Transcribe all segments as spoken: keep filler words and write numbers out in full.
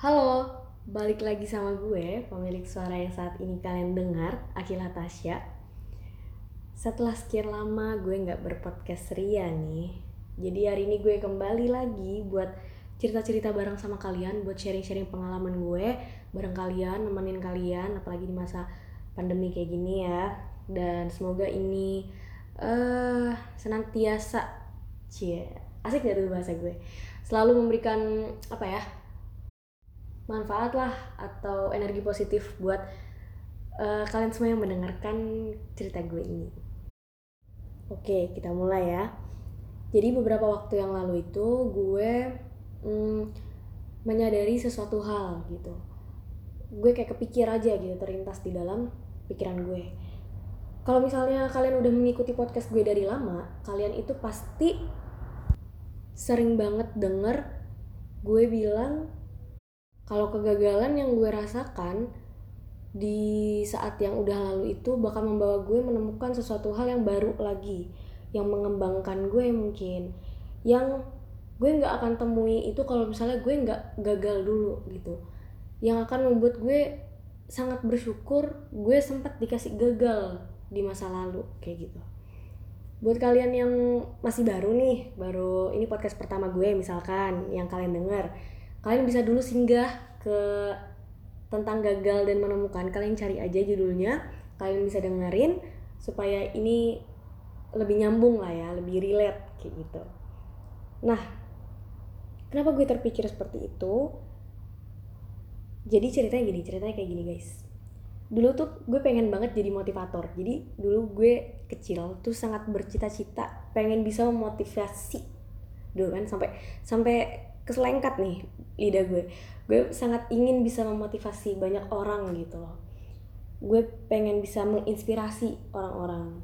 Halo, balik lagi sama gue, pemilik suara yang saat ini kalian dengar, Akila Tasya. Setelah sekian lama gue gak berpodcast ria nih, jadi hari ini gue kembali lagi buat cerita-cerita bareng sama kalian, buat sharing-sharing pengalaman gue bareng kalian, nemenin kalian, apalagi di masa pandemi kayak gini ya. Dan semoga ini uh, senantiasa, cie, asik gak tuh bahasa gue, selalu memberikan apa ya, manfaat lah atau energi positif buat uh, kalian semua yang mendengarkan cerita gue ini. Oke, kita mulai ya. Jadi beberapa waktu yang lalu itu gue mm, menyadari sesuatu hal gitu. Gue kayak kepikir aja gitu, terlintas di dalam pikiran gue. Kalau misalnya kalian udah mengikuti podcast gue dari lama, kalian itu pasti sering banget denger gue bilang kalau kegagalan yang gue rasakan di saat yang udah lalu itu bakal membawa gue menemukan sesuatu hal yang baru lagi, yang mengembangkan gue mungkin, yang gue gak akan temui itu kalau misalnya gue gak gagal dulu gitu, yang akan membuat gue sangat bersyukur gue sempat dikasih gagal di masa lalu, kayak gitu. Buat kalian yang masih baru nih, baru ini podcast pertama gue misalkan yang kalian dengar, kalian bisa dulu singgah ke tentang gagal dan menemukan, kalian cari aja judulnya, kalian bisa dengerin supaya ini lebih nyambung lah ya, lebih relate kayak gitu. Nah, kenapa gue terpikir seperti itu? Jadi ceritanya gini, ceritanya kayak gini guys. Dulu tuh gue pengen banget jadi motivator. Jadi dulu gue kecil tuh sangat bercita-cita pengen bisa memotivasi. Dulu kan sampai sampai keselengkat nih lidah gue gue sangat ingin bisa memotivasi banyak orang gitu loh. Gue pengen bisa menginspirasi orang-orang,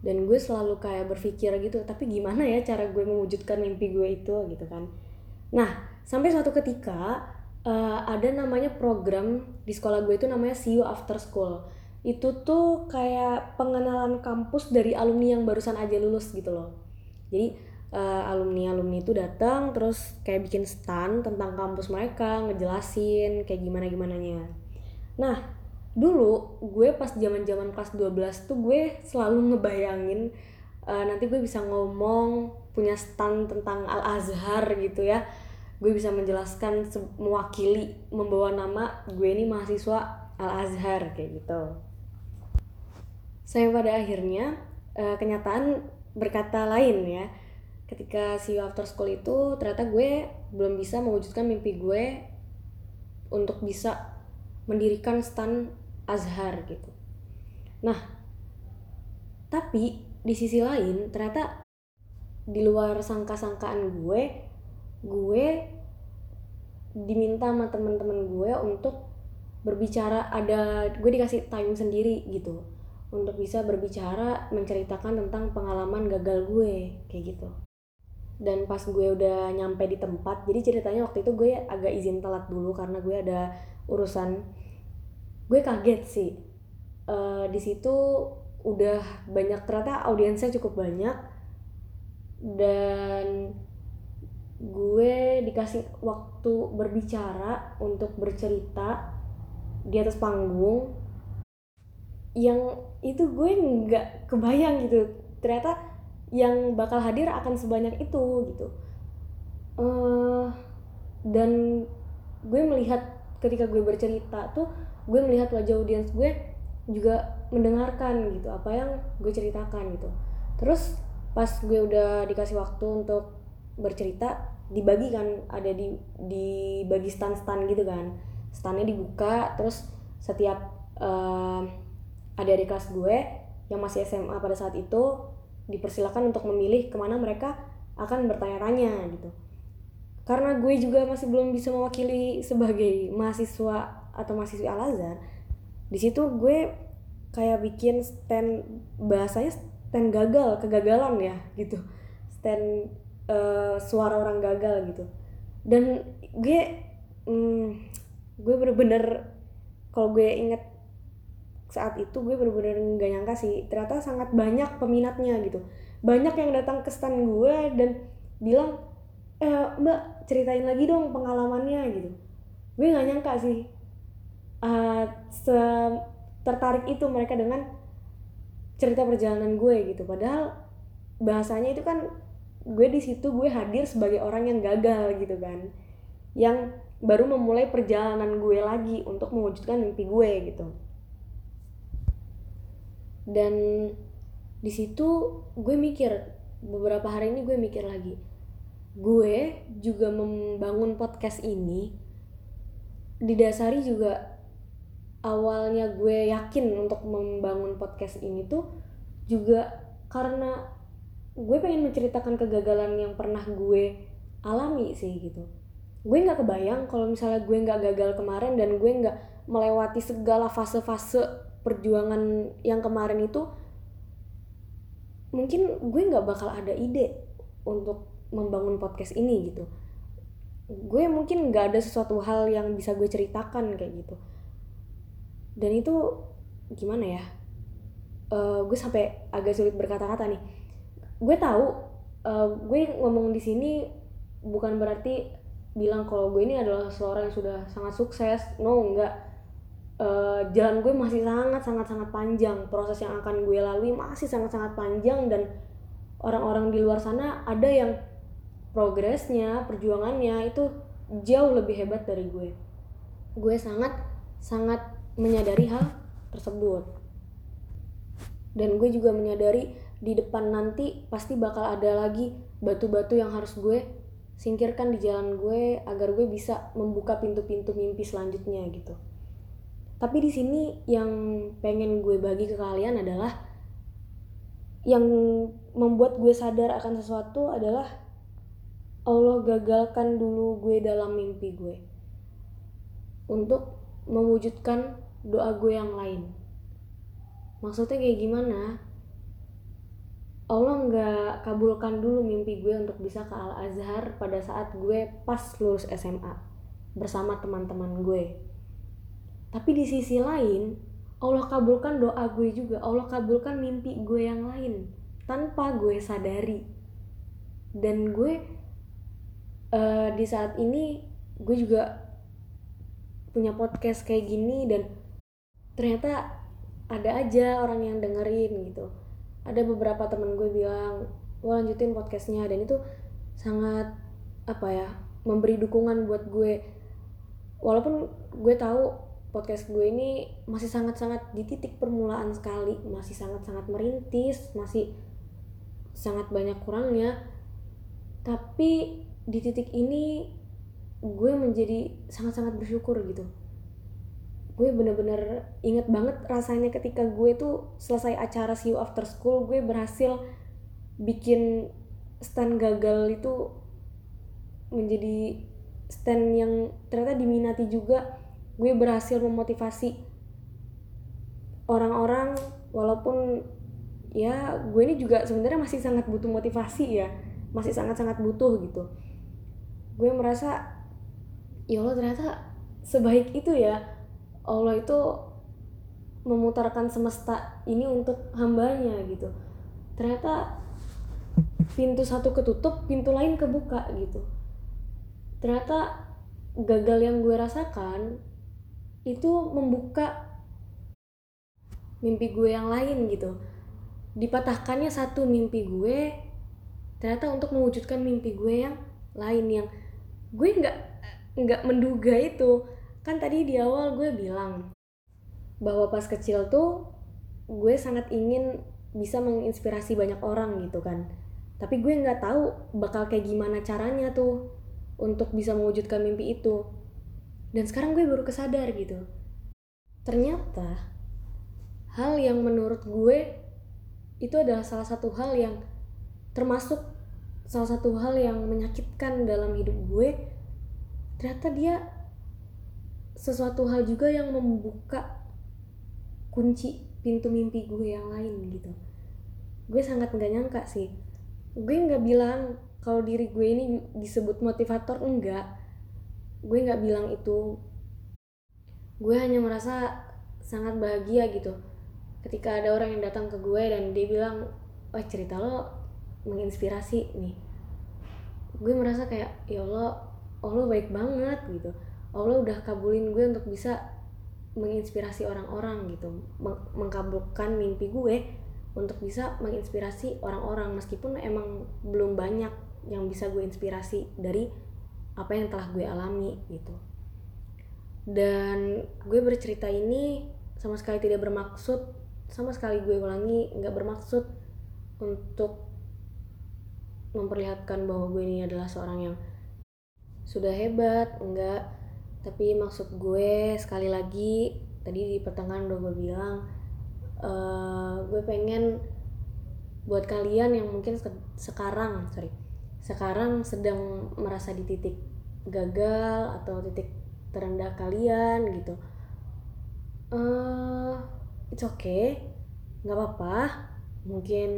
dan gue selalu kayak berpikir gitu, tapi gimana ya cara gue mewujudkan mimpi gue itu gitu kan. Nah, sampai suatu ketika uh, ada namanya program di sekolah gue itu namanya See You After School. Itu tuh kayak pengenalan kampus dari alumni yang barusan aja lulus gitu loh. Jadi Uh, alumni-alumni itu datang terus kayak bikin stand tentang kampus mereka, ngejelasin kayak gimana-gimananya. Nah, dulu gue pas zaman-zaman kelas dua belas tuh gue selalu ngebayangin uh, nanti gue bisa ngomong, punya stand tentang Al-Azhar gitu ya. Gue bisa menjelaskan, mewakili, membawa nama gue ini mahasiswa Al-Azhar kayak gitu. Sampai pada akhirnya uh, kenyataan berkata lain ya. Ketika See You After School itu ternyata gue belum bisa mewujudkan mimpi gue untuk bisa mendirikan stan Azhar gitu. Nah, tapi di sisi lain ternyata di luar sangka-sangkaan gue, gue diminta sama teman-teman gue untuk berbicara, ada gue dikasih time sendiri gitu untuk bisa berbicara, menceritakan tentang pengalaman gagal gue kayak gitu. Dan pas gue udah nyampe di tempat, jadi ceritanya waktu itu gue agak izin telat dulu karena gue ada urusan. Gue kaget sih, uh, di situ udah banyak, ternyata audiensnya cukup banyak, dan gue dikasih waktu berbicara untuk bercerita di atas panggung yang itu gue nggak kebayang gitu, ternyata yang bakal hadir akan sebanyak itu gitu. Uh, dan gue melihat ketika gue bercerita tuh, gue melihat wajah audiens gue juga mendengarkan gitu apa yang gue ceritakan gitu. Terus pas gue udah dikasih waktu untuk bercerita, dibagi kan, ada di dibagi stand-stand gitu kan. Standnya dibuka, terus setiap uh, adik-adik kelas gue yang masih S M A pada saat itu dipersilakan untuk memilih kemana mereka akan bertanya-tanya gitu. Karena gue juga masih belum bisa mewakili sebagai mahasiswa atau mahasiswi Al-Azhar, di situ gue kayak bikin stand, bahasanya stand gagal, kegagalan ya gitu, stand uh, suara orang gagal gitu. Dan gue mm, gue bener-bener, kalau gue inget saat itu gue bener-bener gak nyangka sih, ternyata sangat banyak peminatnya gitu. Banyak yang datang ke stand gue dan bilang, eh mbak ceritain lagi dong pengalamannya gitu. Gue nggak nyangka sih uh, se- tertarik itu mereka dengan cerita perjalanan gue gitu. Padahal bahasanya itu kan gue di situ gue hadir sebagai orang yang gagal gitu kan, yang baru memulai perjalanan gue lagi untuk mewujudkan mimpi gue gitu. Dan di situ gue mikir, beberapa hari ini gue mikir lagi, gue juga membangun podcast ini didasari juga awalnya gue yakin untuk membangun podcast ini tuh juga karena gue pengen menceritakan kegagalan yang pernah gue alami sih gitu. Gue nggak kebayang kalau misalnya gue nggak gagal kemarin dan gue nggak melewati segala fase-fase perjuangan yang kemarin itu, mungkin gue nggak bakal ada ide untuk membangun podcast ini gitu. Gue mungkin nggak ada sesuatu hal yang bisa gue ceritakan kayak gitu. Dan itu gimana ya, uh, gue sampai agak sulit berkata-kata nih. Gue tahu uh, gue ngomong di sini bukan berarti bilang kalau gue ini adalah seorang yang sudah sangat sukses. No, enggak. Uh, jalan gue masih sangat sangat sangat panjang. Proses yang akan gue lalui masih sangat sangat panjang dan orang-orang di luar sana ada yang progresnya, perjuangannya itu jauh lebih hebat dari gue. Gue sangat sangat menyadari hal tersebut. Dan gue juga menyadari di depan nanti pasti bakal ada lagi batu-batu yang harus gue singkirkan di jalan gue agar gue bisa membuka pintu-pintu mimpi selanjutnya gitu. Tapi di sini yang pengen gue bagi ke kalian adalah yang membuat gue sadar akan sesuatu adalah Allah gagalkan dulu gue dalam mimpi gue untuk mewujudkan doa gue yang lain. Maksudnya kayak gimana? Allah gak kabulkan dulu mimpi gue untuk bisa ke Al-Azhar pada saat gue pas lulus S M A bersama teman-teman gue. Tapi di sisi lain, Allah kabulkan doa gue juga. Allah kabulkan mimpi gue yang lain tanpa gue sadari. Dan gue Uh, di saat ini gue juga punya podcast kayak gini dan ternyata ada aja orang yang dengerin gitu. Ada beberapa temen gue bilang, gue lanjutin podcastnya, dan itu sangat apa ya, memberi dukungan buat gue. Walaupun gue tahu podcast gue ini masih sangat-sangat di titik permulaan sekali, masih sangat-sangat merintis, masih sangat banyak kurangnya, tapi di titik ini gue menjadi sangat-sangat bersyukur gitu. Gue bener-bener inget banget rasanya ketika gue tuh selesai acara See You After School, gue berhasil bikin stand gagal itu menjadi stand yang ternyata diminati juga. Gue berhasil memotivasi orang-orang, walaupun ya gue ini juga sebenarnya masih sangat butuh motivasi ya, masih sangat-sangat butuh gitu. Gue merasa, ya Allah ternyata sebaik itu ya, Allah itu memutarkan semesta ini untuk hambanya gitu. Ternyata pintu satu ketutup, pintu lain kebuka gitu. Ternyata gagal yang gue rasakan itu membuka mimpi gue yang lain gitu. Dipatahkannya satu mimpi gue ternyata untuk mewujudkan mimpi gue yang lain, yang gue nggak nggak menduga itu. Kan tadi di awal gue bilang bahwa pas kecil tuh gue sangat ingin bisa menginspirasi banyak orang gitu kan, tapi gue nggak tahu bakal kayak gimana caranya tuh untuk bisa mewujudkan mimpi itu. Dan sekarang gue baru kesadar gitu, ternyata hal yang menurut gue itu adalah salah satu hal yang termasuk salah satu hal yang menyakitkan dalam hidup gue, ternyata dia sesuatu hal juga yang membuka kunci pintu mimpi gue yang lain gitu. Gue sangat gak nyangka sih. Gue gak bilang kalau diri gue ini disebut motivator, enggak. Gue gak bilang itu. Gue hanya merasa sangat bahagia gitu ketika ada orang yang datang ke gue dan dia bilang, wah cerita lo menginspirasi nih. gue merasa kayak ya Allah, Allah baik banget gitu, Allah udah kabulin gue untuk bisa menginspirasi orang-orang gitu, Meng- mengkabulkan mimpi gue untuk bisa menginspirasi orang-orang, meskipun emang belum banyak yang bisa gue inspirasi dari apa yang telah gue alami gitu. Dan gue bercerita ini sama sekali tidak bermaksud, sama sekali gue ulangi gak bermaksud untuk memperlihatkan bahwa gue ini adalah seorang yang sudah hebat, enggak. Tapi maksud gue sekali lagi, tadi di pertengahan udah gue bilang, uh, gue pengen buat kalian yang mungkin se- sekarang, sorry, sekarang sedang merasa di titik gagal atau titik terendah kalian gitu. Uh, it's okay, nggak apa-apa. Mungkin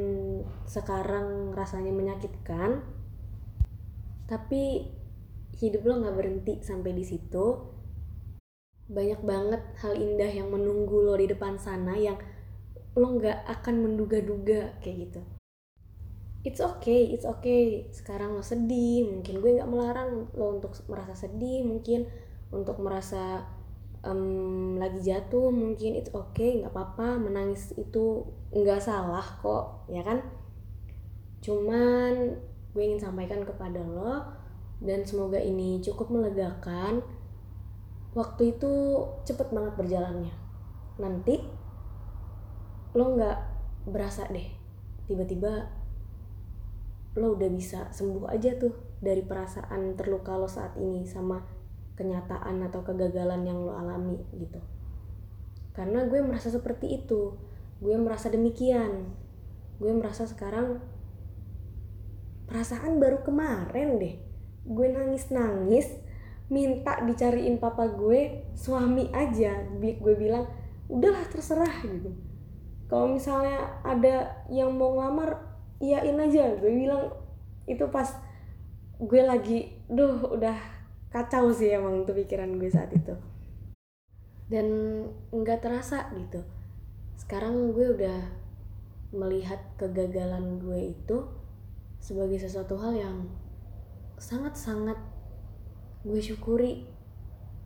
sekarang rasanya menyakitkan, tapi hidup lo nggak berhenti sampai di situ. Banyak banget hal indah yang menunggu lo di depan sana yang lo nggak akan menduga-duga kayak gitu. It's okay, it's okay. Sekarang lo sedih, mungkin gue nggak melarang lo untuk merasa sedih, mungkin untuk merasa Um, lagi jatuh, mungkin it's okay, gak apa-apa, menangis itu gak salah kok, ya kan? Cuman gue ingin sampaikan kepada lo, dan semoga ini cukup melegakan. Waktu itu cepet banget berjalannya, nanti lo gak berasa deh, tiba-tiba lo udah bisa sembuh aja tuh dari perasaan terluka lo saat ini sama kenyataan atau kegagalan yang lo alami gitu. Karena gue merasa seperti itu, gue merasa demikian, gue merasa sekarang, perasaan baru kemarin deh gue nangis-nangis minta dicariin papa gue suami aja, gue bilang udahlah terserah gitu, kalau misalnya ada yang mau ngelamar iyain aja, gue bilang. Itu pas gue lagi duh udah kacau sih emang tuh pikiran gue saat itu. Dan gak terasa gitu, sekarang gue udah melihat kegagalan gue itu sebagai sesuatu hal yang sangat-sangat gue syukuri,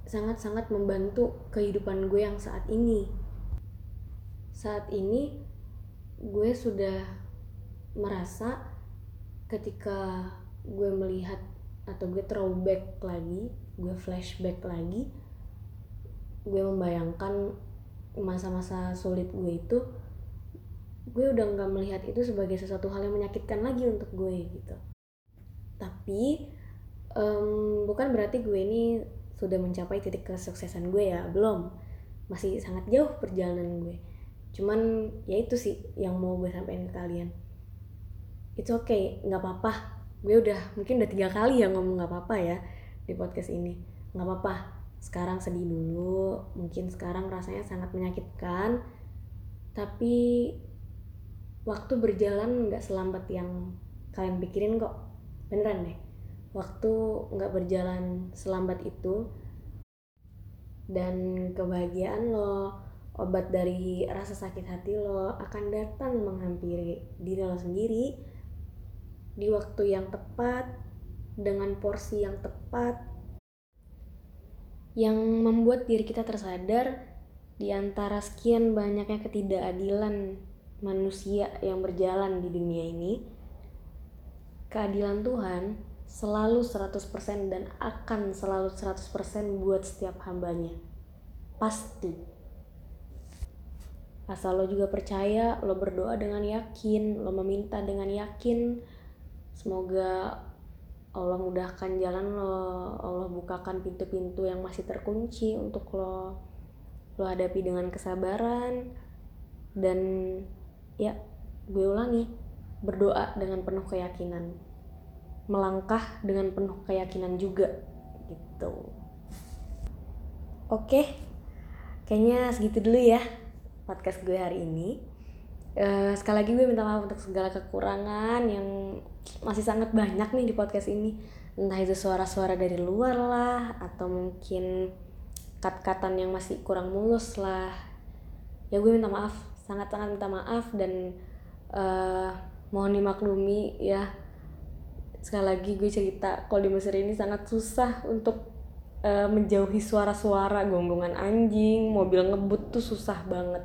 sangat-sangat membantu kehidupan gue yang saat ini. Saat ini gue sudah merasa ketika gue melihat atau gue throwback lagi, gue flashback lagi, gue membayangkan masa-masa sulit gue itu, gue udah gak melihat itu sebagai sesuatu hal yang menyakitkan lagi untuk gue gitu. Tapi um, bukan berarti gue ini sudah mencapai titik kesuksesan gue ya, belum, masih sangat jauh perjalanan gue. Cuman ya itu sih yang mau gue sampaikan ke kalian, it's okay, gak apa-apa. Gue udah mungkin udah tiga kali ya ngomong nggak apa-apa ya di podcast ini, nggak apa-apa sekarang sedih dulu, mungkin sekarang rasanya sangat menyakitkan, tapi waktu berjalan nggak selambat yang kalian pikirin kok, beneran deh, waktu nggak berjalan selambat itu. Dan kebahagiaan lo, obat dari rasa sakit hati lo akan datang menghampiri diri lo sendiri di waktu yang tepat, dengan porsi yang tepat, yang membuat diri kita tersadar di antara sekian banyaknya ketidakadilan manusia yang berjalan di dunia ini. Keadilan Tuhan selalu seratus persen dan akan selalu seratus persen buat setiap hambanya, pasti. Asal lo juga percaya, lo berdoa dengan yakin, lo meminta dengan yakin. Semoga Allah mudahkan jalan lo, Allah bukakan pintu-pintu yang masih terkunci untuk lo, lo hadapi dengan kesabaran. Dan ya, gue ulangi, berdoa dengan penuh keyakinan, melangkah dengan penuh keyakinan juga gitu. Oke, kayaknya segitu dulu ya podcast gue hari ini. Uh, sekali lagi gue minta maaf untuk segala kekurangan yang masih sangat banyak nih di podcast ini, entah itu suara-suara dari luar lah, atau mungkin cut-cutan yang masih kurang mulus lah. Ya gue minta maaf, sangat-sangat minta maaf, dan uh, mohon dimaklumi ya. Sekali lagi gue cerita kalau di Mesir ini sangat susah untuk uh, menjauhi suara-suara gonggongan anjing, mobil ngebut tuh susah banget.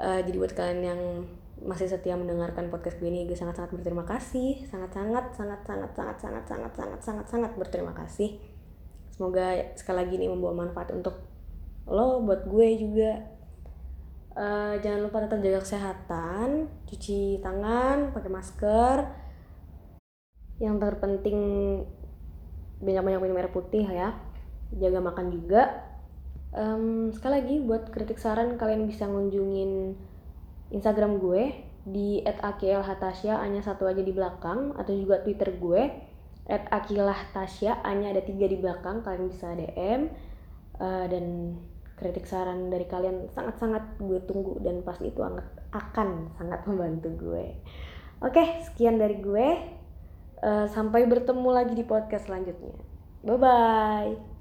Uh, jadi buat kalian yang masih setia mendengarkan podcast gue ini, gue sangat-sangat berterima kasih, sangat-sangat sangat-sangat sangat-sangat sangat-sangat sangat-sangat berterima kasih. Semoga sekali lagi ini membawa manfaat untuk lo, buat gue juga. Uh, jangan lupa tetap jaga kesehatan, cuci tangan, pakai masker. Yang terpenting banyak-banyak minum air putih ya. Jaga makan juga. Um, sekali lagi buat kritik saran kalian bisa ngunjungin Instagram gue di et akila tasya, hanya satu aja di belakang, atau juga Twitter gue et akila tasya, hanya ada tiga di belakang. Kalian bisa D M uh, dan kritik saran dari kalian sangat-sangat gue tunggu dan pasti itu akan sangat membantu gue. Oke, sekian dari gue. Uh, sampai bertemu lagi di podcast selanjutnya. Bye bye.